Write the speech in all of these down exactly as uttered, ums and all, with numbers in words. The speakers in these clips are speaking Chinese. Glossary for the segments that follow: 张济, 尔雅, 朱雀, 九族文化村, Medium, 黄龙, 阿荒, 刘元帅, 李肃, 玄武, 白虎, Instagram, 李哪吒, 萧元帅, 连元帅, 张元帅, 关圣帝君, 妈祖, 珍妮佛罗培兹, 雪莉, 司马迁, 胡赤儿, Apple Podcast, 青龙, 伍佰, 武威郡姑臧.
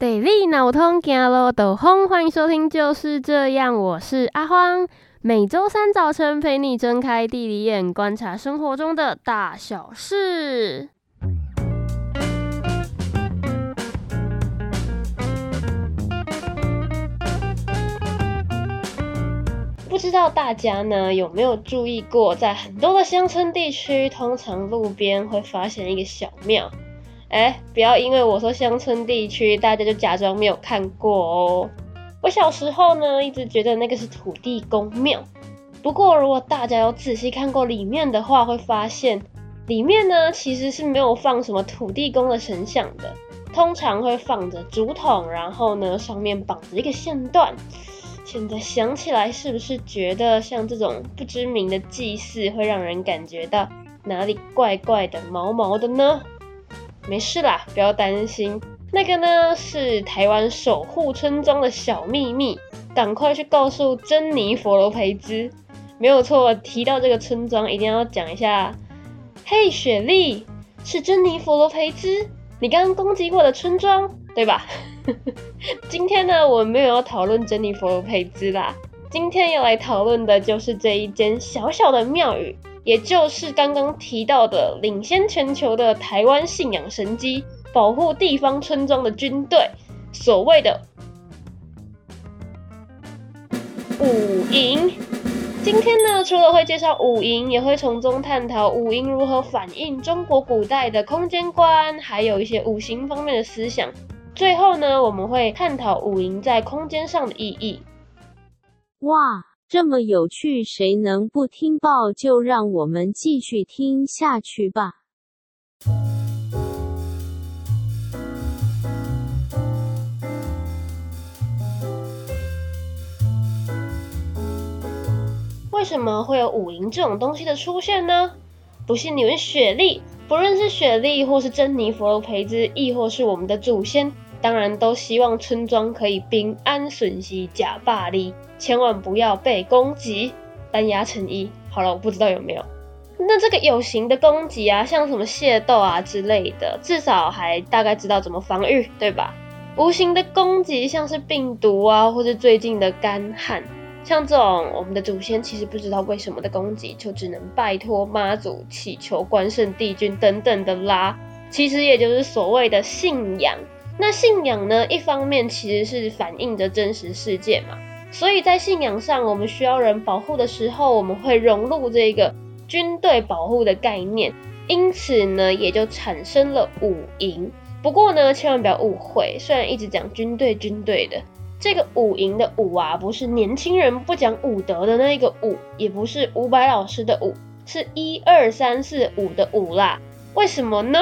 得力脑通行路斗风，欢迎收听就是这样，我是阿荒。每周三早晨陪你睁开地理眼，观察生活中的大小事。不知道大家呢有没有注意过，在很多的乡村地区，通常路边会发现一个小庙。哎，不要因为我说乡村地区，大家就假装没有看过哦。我小时候呢，一直觉得那个是土地公庙。不过，如果大家有仔细看过里面的话，会发现里面呢其实是没有放什么土地公的神像的，通常会放着竹筒，然后呢上面绑着一个线段。现在想起来，是不是觉得像这种不知名的祭祀，会让人感觉到哪里怪怪的、毛毛的呢？没事啦，不要担心。那个呢是台湾守护村庄的小秘密，赶快去告诉珍妮佛罗培兹。没有错，提到这个村庄一定要讲一下。嘿，雪莉，是珍妮佛罗培兹，你刚刚攻击过的村庄，对吧？今天呢，我们没有要讨论珍妮佛罗培兹啦，今天要来讨论的就是这一间小小的庙宇。也就是刚刚提到的领先全球的台湾信仰神迹，保护地方村庄的军队，所谓的五营。今天呢，除了会介绍五营，也会从中探讨五营如何反映中国古代的空间观，还有一些五行方面的思想。最后呢，我们会探讨五营在空间上的意义。哇！这么有趣，谁能不听报？就让我们继续听下去吧。为什么会有五营这种东西的出现呢？不信你问雪莉，不论是雪莉或是珍妮佛罗培兹，亦或是我们的祖先，当然都希望村庄可以平安顺遂，假霸力千万不要被攻击，单压成一。好了，我不知道有没有。那这个有形的攻击啊，像什么械斗啊之类的，至少还大概知道怎么防御，对吧？无形的攻击，像是病毒啊，或是最近的干旱，像这种我们的祖先其实不知道为什么的攻击，就只能拜托妈祖祈求关圣帝君等等的啦。其实也就是所谓的信仰。那信仰呢，一方面其实是反映着真实世界嘛，所以在信仰上，我们需要人保护的时候，我们会融入这个军队保护的概念，因此呢，也就产生了五营。不过呢，千万不要误会，虽然一直讲军队军队的，这个五营的五啊，不是年轻人不讲武德的那个五，也不是伍佰老师的五，是一二三四五的五啦。为什么呢？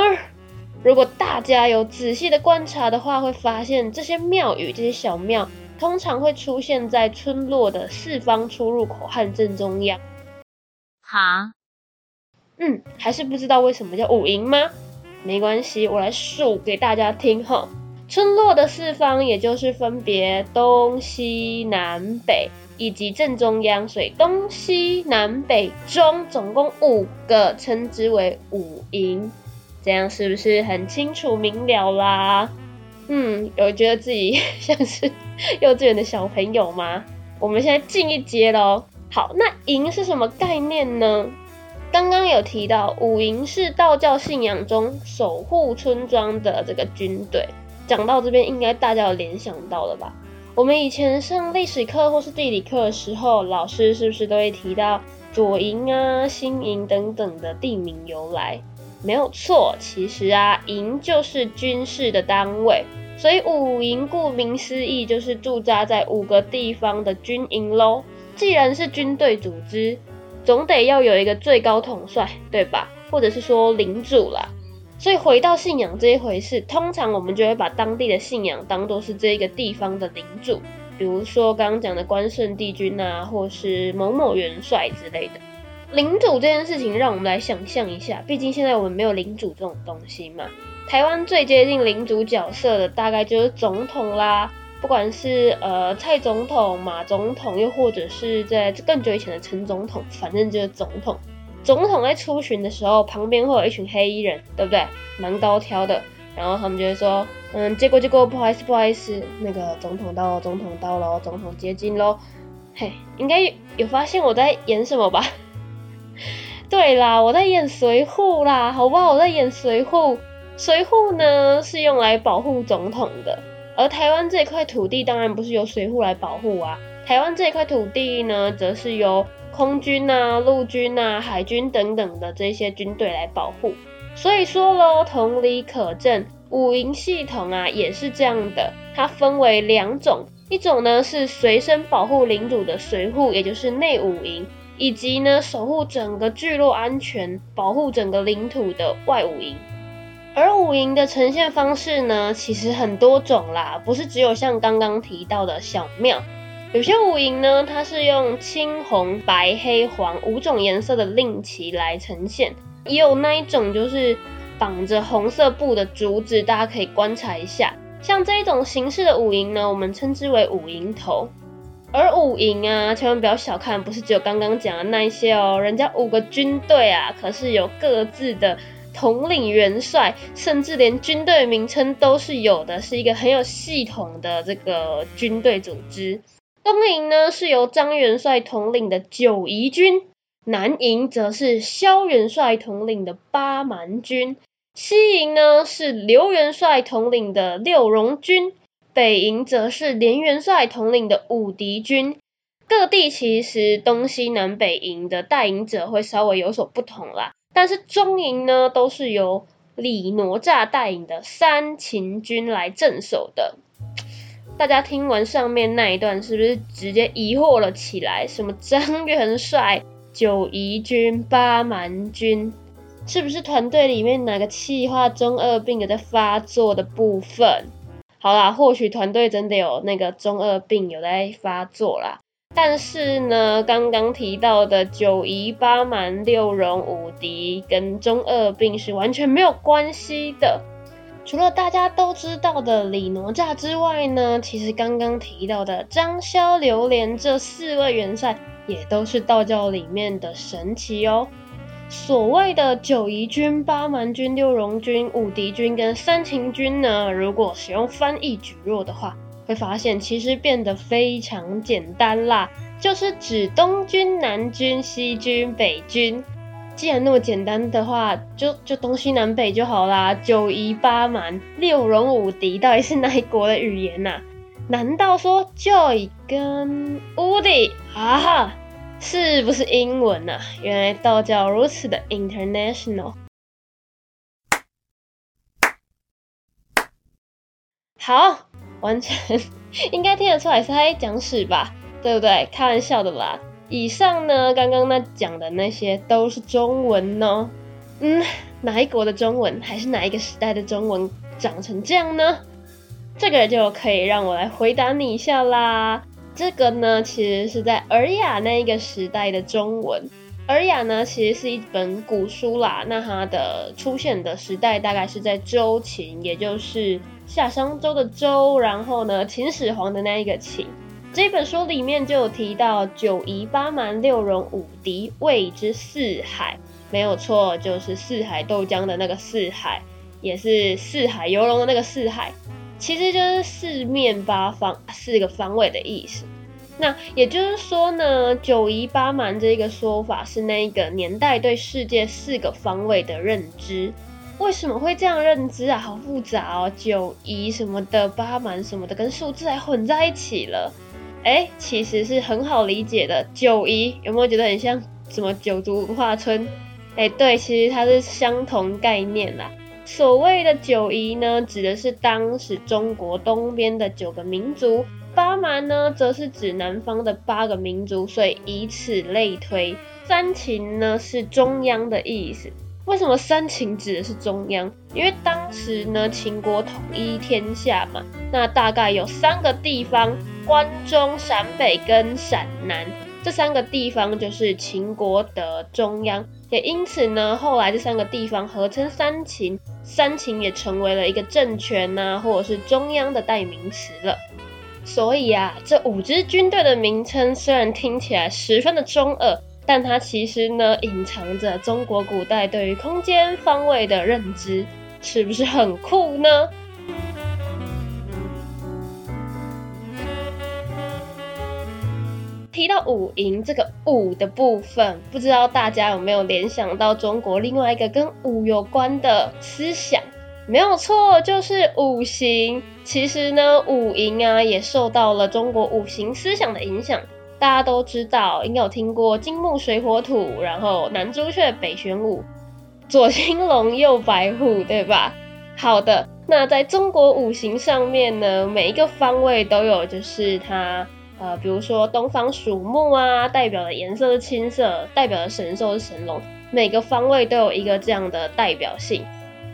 如果大家有仔细的观察的话，会发现这些庙宇、这些小庙，通常会出现在村落的四方出入口和正中央。哈，嗯，还是不知道为什么叫五营吗？没关系，我来数给大家听哈。村落的四方，也就是分别东西南北以及正中央，所以东西南北中总共五个，称之为五营。这样是不是很清楚明了啦？嗯，有觉得自己像是幼稚园的小朋友吗？我们现在进一阶咯。好，那营是什么概念呢？刚刚有提到五营是道教信仰中守护村庄的这个军队，讲到这边应该大家有联想到了吧？我们以前上历史课或是地理课的时候，老师是不是都会提到左营啊、新营等等的地名由来？没有错，其实啊，营就是军事的单位，所以五营顾名思义就是驻扎在五个地方的军营咯。既然是军队组织，总得要有一个最高统帅，对吧？或者是说领主啦。所以回到信仰这一回事，通常我们就会把当地的信仰当作是这个地方的领主，比如说刚刚讲的关圣帝君啊，或是某某元帅之类的。领主这件事情，让我们来想象一下，毕竟现在我们没有领主这种东西嘛。台湾最接近领主角色的，大概就是总统啦，不管是呃蔡总统、马总统，又或者是在更久以前的陈总统，反正就是总统。总统在出巡的时候，旁边会有一群黑衣人，对不对？蛮高挑的，然后他们就会说，嗯，结果结果，不好意思不好意思，那个总统到了，总统到了，总统接近咯。嘿，应该有发现我在演什么吧？对啦，我在演随扈啦，好不好？我在演随扈。随扈呢是用来保护总统的，而台湾这块土地当然不是由随扈来保护啊。台湾这块土地呢，则是由空军啊、陆军啊、海军等等的这些军队来保护。所以说咯，同理可证，五营系统啊也是这样的，它分为两种，一种呢是随身保护领主的随扈，也就是内五营，以及呢守护整个聚落安全、保护整个领土的外五营。而五营的呈现方式呢，其实很多种啦，不是只有像刚刚提到的小庙。有些五营呢，它是用青、红、白、黑、黄五种颜色的令旗来呈现，也有那一种就是绑着红色布的竹子，大家可以观察一下。像这一种形式的五营呢，我们称之为五营头。而五营啊，千万不要小看，不是只有刚刚讲的那一些哦，人家五个军队啊，可是有各自的统领元帅，甚至连军队名称都是有的，是一个很有系统的这个军队组织。东营呢，是由张元帅统领的九夷军，南营则是萧元帅统领的八蛮军，西营呢是刘元帅统领的六戎军，北营则是连元帅统领的五敌军。各地其实东西南北营的带营者会稍微有所不同啦，但是中营呢都是由李哪吒带领的三秦军来镇守的。大家听完上面那一段，是不是直接疑惑了起来？什么张元帅、九夷军、八蛮军，是不是团队里面哪个企划中二病有在发作的部分？好啦，或许团队真的有那个中二病有在发作啦，但是呢，刚刚提到的九夷、八蛮、六戎、五敌跟中二病是完全没有关系的。除了大家都知道的李哪吒之外呢，其实刚刚提到的张、萧、刘、连这四位元帅也都是道教里面的神祇哦。所谓的九夷军、八蛮军、六戎军、五敌军跟三秦军呢，如果使用翻译举弱的话，会发现其实变得非常简单啦，就是指东军、南军、西军、北军。既然那么简单的话，就就东西南北就好啦。九夷、八蛮、六戎、五敌到底是哪一国的语言啊？难道说 Joy 跟 Woody 啊哈，是不是英文啊？原来道教如此的 international。 好，完全应该听得出来是他在讲史吧，对不对？开玩笑的啦。以上呢，刚刚那讲的那些都是中文哦。嗯，哪一国的中文，还是哪一个时代的中文长成这样呢？这个就可以让我来回答你一下啦。这个呢，其实是在尔雅那一个时代的中文。尔雅呢，其实是一本古书啦。那它的出现的时代大概是在周秦，也就是夏商周的周，然后呢，秦始皇的那一个秦。这本书里面就有提到九夷、八蛮、六戎、五敌谓之四海，没有错，就是四海豆浆的那个四海，也是四海游龙的那个四海，其实就是四面八方、四个方位的意思。那也就是说呢，九夷八蛮这个说法是那个年代对世界四个方位的认知。为什么会这样认知啊？好复杂哦，九夷什么的、八蛮什么的，跟数字还混在一起了。哎，其实是很好理解的。九夷有没有觉得很像什么九族文化村？哎，对，其实它是相同概念啦。所谓的九夷呢，指的是当时中国东边的九个民族；八蛮呢，则是指南方的八个民族，所以以此类推。三秦呢，是中央的意思。为什么三秦指的是中央？因为当时呢，秦国统一天下嘛，那大概有三个地方，关中、陕北跟陕南，这三个地方就是秦国的中央，也因此呢，后来这三个地方合称三秦，三秦也成为了一个政权啊，或者是中央的代名词了。所以啊，这五支军队的名称虽然听起来十分的中二，但它其实呢，隐藏着中国古代对于空间方位的认知。是不是很酷呢？提到五营这个五的部分，不知道大家有没有联想到中国另外一个跟五有关的思想？没有错，就是五行。其实呢，五营啊也受到了中国五行思想的影响。大家都知道，应该有听过金木水火土，然后南朱雀北玄武，左青龙右白虎，对吧？好的，那在中国五行上面呢，每一个方位都有，就是它呃，比如说东方属木啊，代表的颜色是青色，代表的神兽是神龙，每个方位都有一个这样的代表性。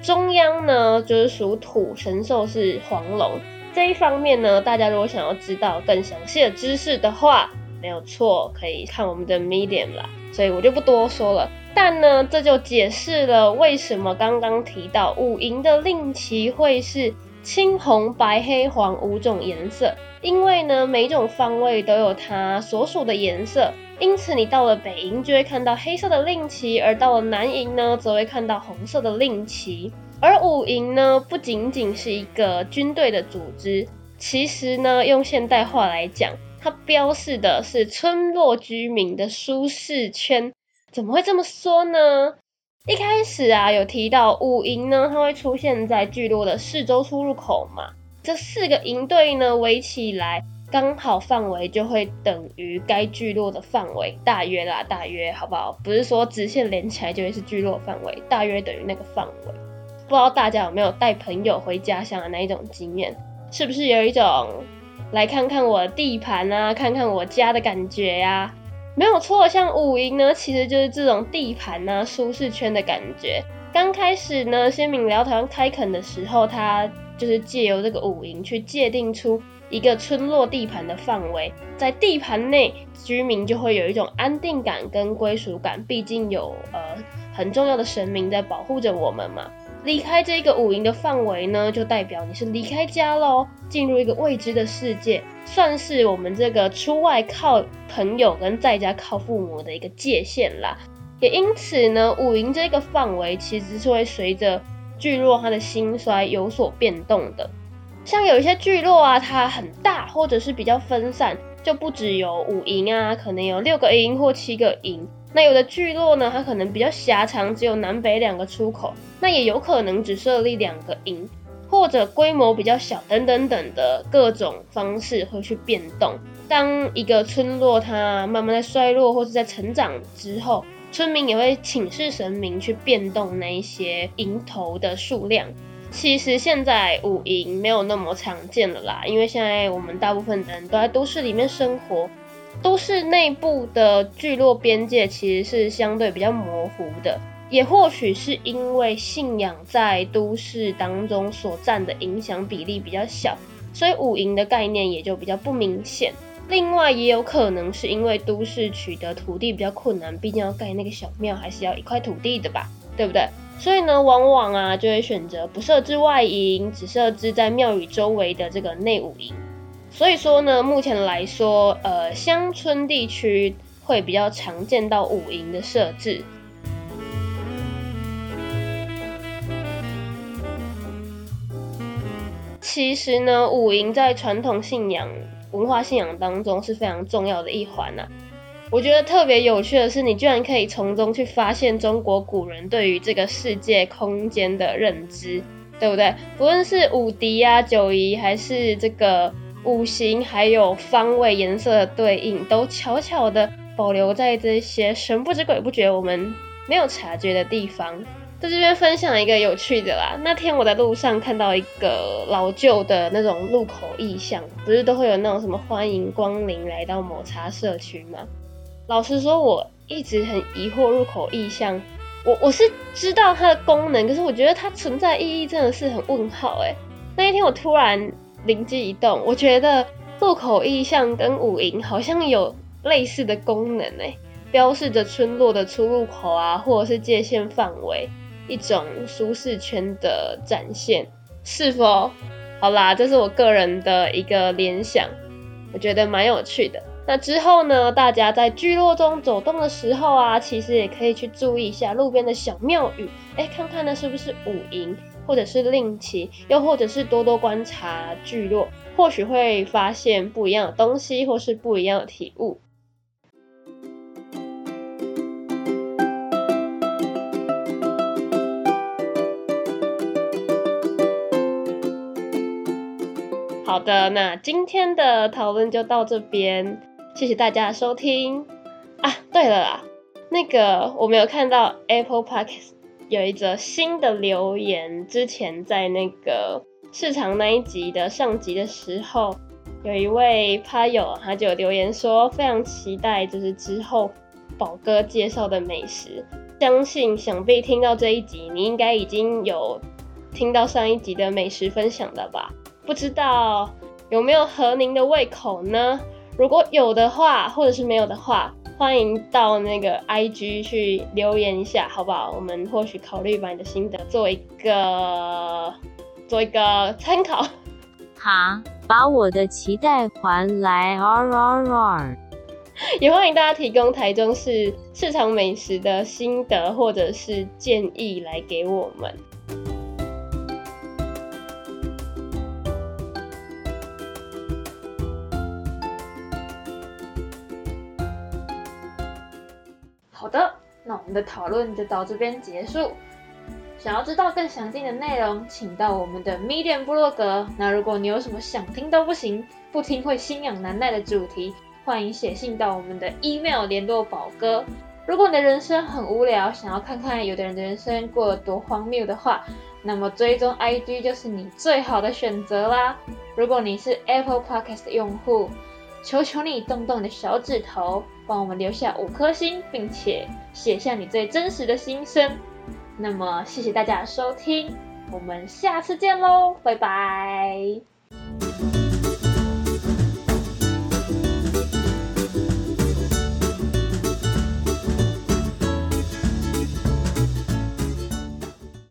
中央呢就是属土，神兽是黄龙。这一方面呢，大家如果想要知道更详细的知识的话，没有错，可以看我们的 Medium 啦，所以我就不多说了。但呢，这就解释了为什么刚刚提到五营的令旗会是青红白黑黄五种颜色，因为呢每种方位都有它所属的颜色，因此你到了北营就会看到黑色的令旗，而到了南营呢则会看到红色的令旗。而五营呢不仅仅是一个军队的组织，其实呢用现代化来讲，它标示的是村落居民的舒适圈。怎么会这么说呢？一开始啊有提到五营呢它会出现在聚落的四周出入口嘛，这四个营队呢围起来刚好范围就会等于该聚落的范围，大约啦，大约好不好，不是说直线连起来就会是聚落范围，大约等于那个范围。不知道大家有没有带朋友回家乡的那一种经验，是不是有一种来看看我的地盘啊，看看我家的感觉啊？没有错，像五营呢其实就是这种地盘啊舒适圈的感觉。刚开始呢先民来到台湾开垦的时候，它就是借由这个五营去界定出一个村落地盘的范围，在地盘内居民就会有一种安定感跟归属感，毕竟有呃很重要的神明在保护着我们嘛。离开这个五营的范围呢，就代表你是离开家咯，进入一个未知的世界，算是我们这个出外靠朋友跟在家靠父母的一个界限啦。也因此呢，五营这个范围其实是会随着聚落它的兴衰有所变动的。像有一些聚落啊它很大或者是比较分散，就不只有五营啊，可能有六个营或七个营。那有的聚落呢它可能比较狭长，只有南北两个出口，那也有可能只设立两个营，或者规模比较小等等等的各种方式会去变动。当一个村落它慢慢在衰落或是在成长之后，村民也会请示神明去变动那一些营头的数量。其实现在五营没有那么常见了啦，因为现在我们大部分的人都在都市里面生活，都市内部的聚落边界其实是相对比较模糊的，也或许是因为信仰在都市当中所占的影响比例比较小，所以五营的概念也就比较不明显。另外也有可能是因为都市取得土地比较困难，毕竟要盖那个小庙还是要一块土地的吧，对不对？所以呢往往啊就会选择不设置外营，只设置在庙宇周围的这个内五营。所以说呢目前来说呃，乡村地区会比较常见到五营的设置。其实呢五营在传统信仰文化信仰当中是非常重要的一环啊。我觉得特别有趣的是，你居然可以从中去发现中国古人对于这个世界空间的认知，对不对？不论是五狄啊、九夷，还是这个五行，还有方位颜色的对应，都悄悄的保留在这些神不知鬼不觉我们没有察觉的地方。在这边分享一个有趣的啦，那天我在路上看到一个老旧的那种路口意象，不是都会有那种什么欢迎光临来到某茶社区吗？老实说我一直很疑惑入口意象，我我是知道它的功能，可是我觉得它存在意义真的是很问号欸。那一天我突然灵机一动，我觉得入口意象跟五营好像有类似的功能欸，标示着村落的出入口啊，或者是界限范围，一种舒适圈的展现，是否？好啦，这是我个人的一个联想，我觉得蛮有趣的。那之后呢，大家在聚落中走动的时候啊，其实也可以去注意一下路边的小庙宇，哎，看看那是不是五营，或者是令旗，又或者是多多观察聚落，或许会发现不一样的东西或是不一样的体悟。好的，那今天的讨论就到这边，谢谢大家的收听啊！对了啦，那个我没有看到 Apple Podcast 有一则新的留言，之前在那个市场那一集的上集的时候，有一位趴友他就有留言说，非常期待就是之后宝哥介绍的美食，相信想必听到这一集你应该已经有听到上一集的美食分享了吧，不知道有没有合您的胃口呢？如果有的话，或者是没有的话，欢迎到那个 I G 去留言一下，好不好？我们或许考虑把你的心得做一个做一个参考。好，把我的期待还来。R R R。也欢迎大家提供台中市市场美食的心得或者是建议来给我们。好的，那我们的讨论就到这边结束。想要知道更详尽的内容，请到我们的 Medium 部落格。那如果你有什么想听都不行，不听会心痒难耐的主题，欢迎写信到我们的 email 联络宝哥。如果你的人生很无聊，想要看看有的人的人生过得多荒谬的话，那么追踪 I G 就是你最好的选择啦。如果你是 Apple Podcast 的用户，求求你动动你的小指头，帮我们留下五颗星，并且写下你最真实的心声。那么，谢谢大家的收听，我们下次见喽，拜拜。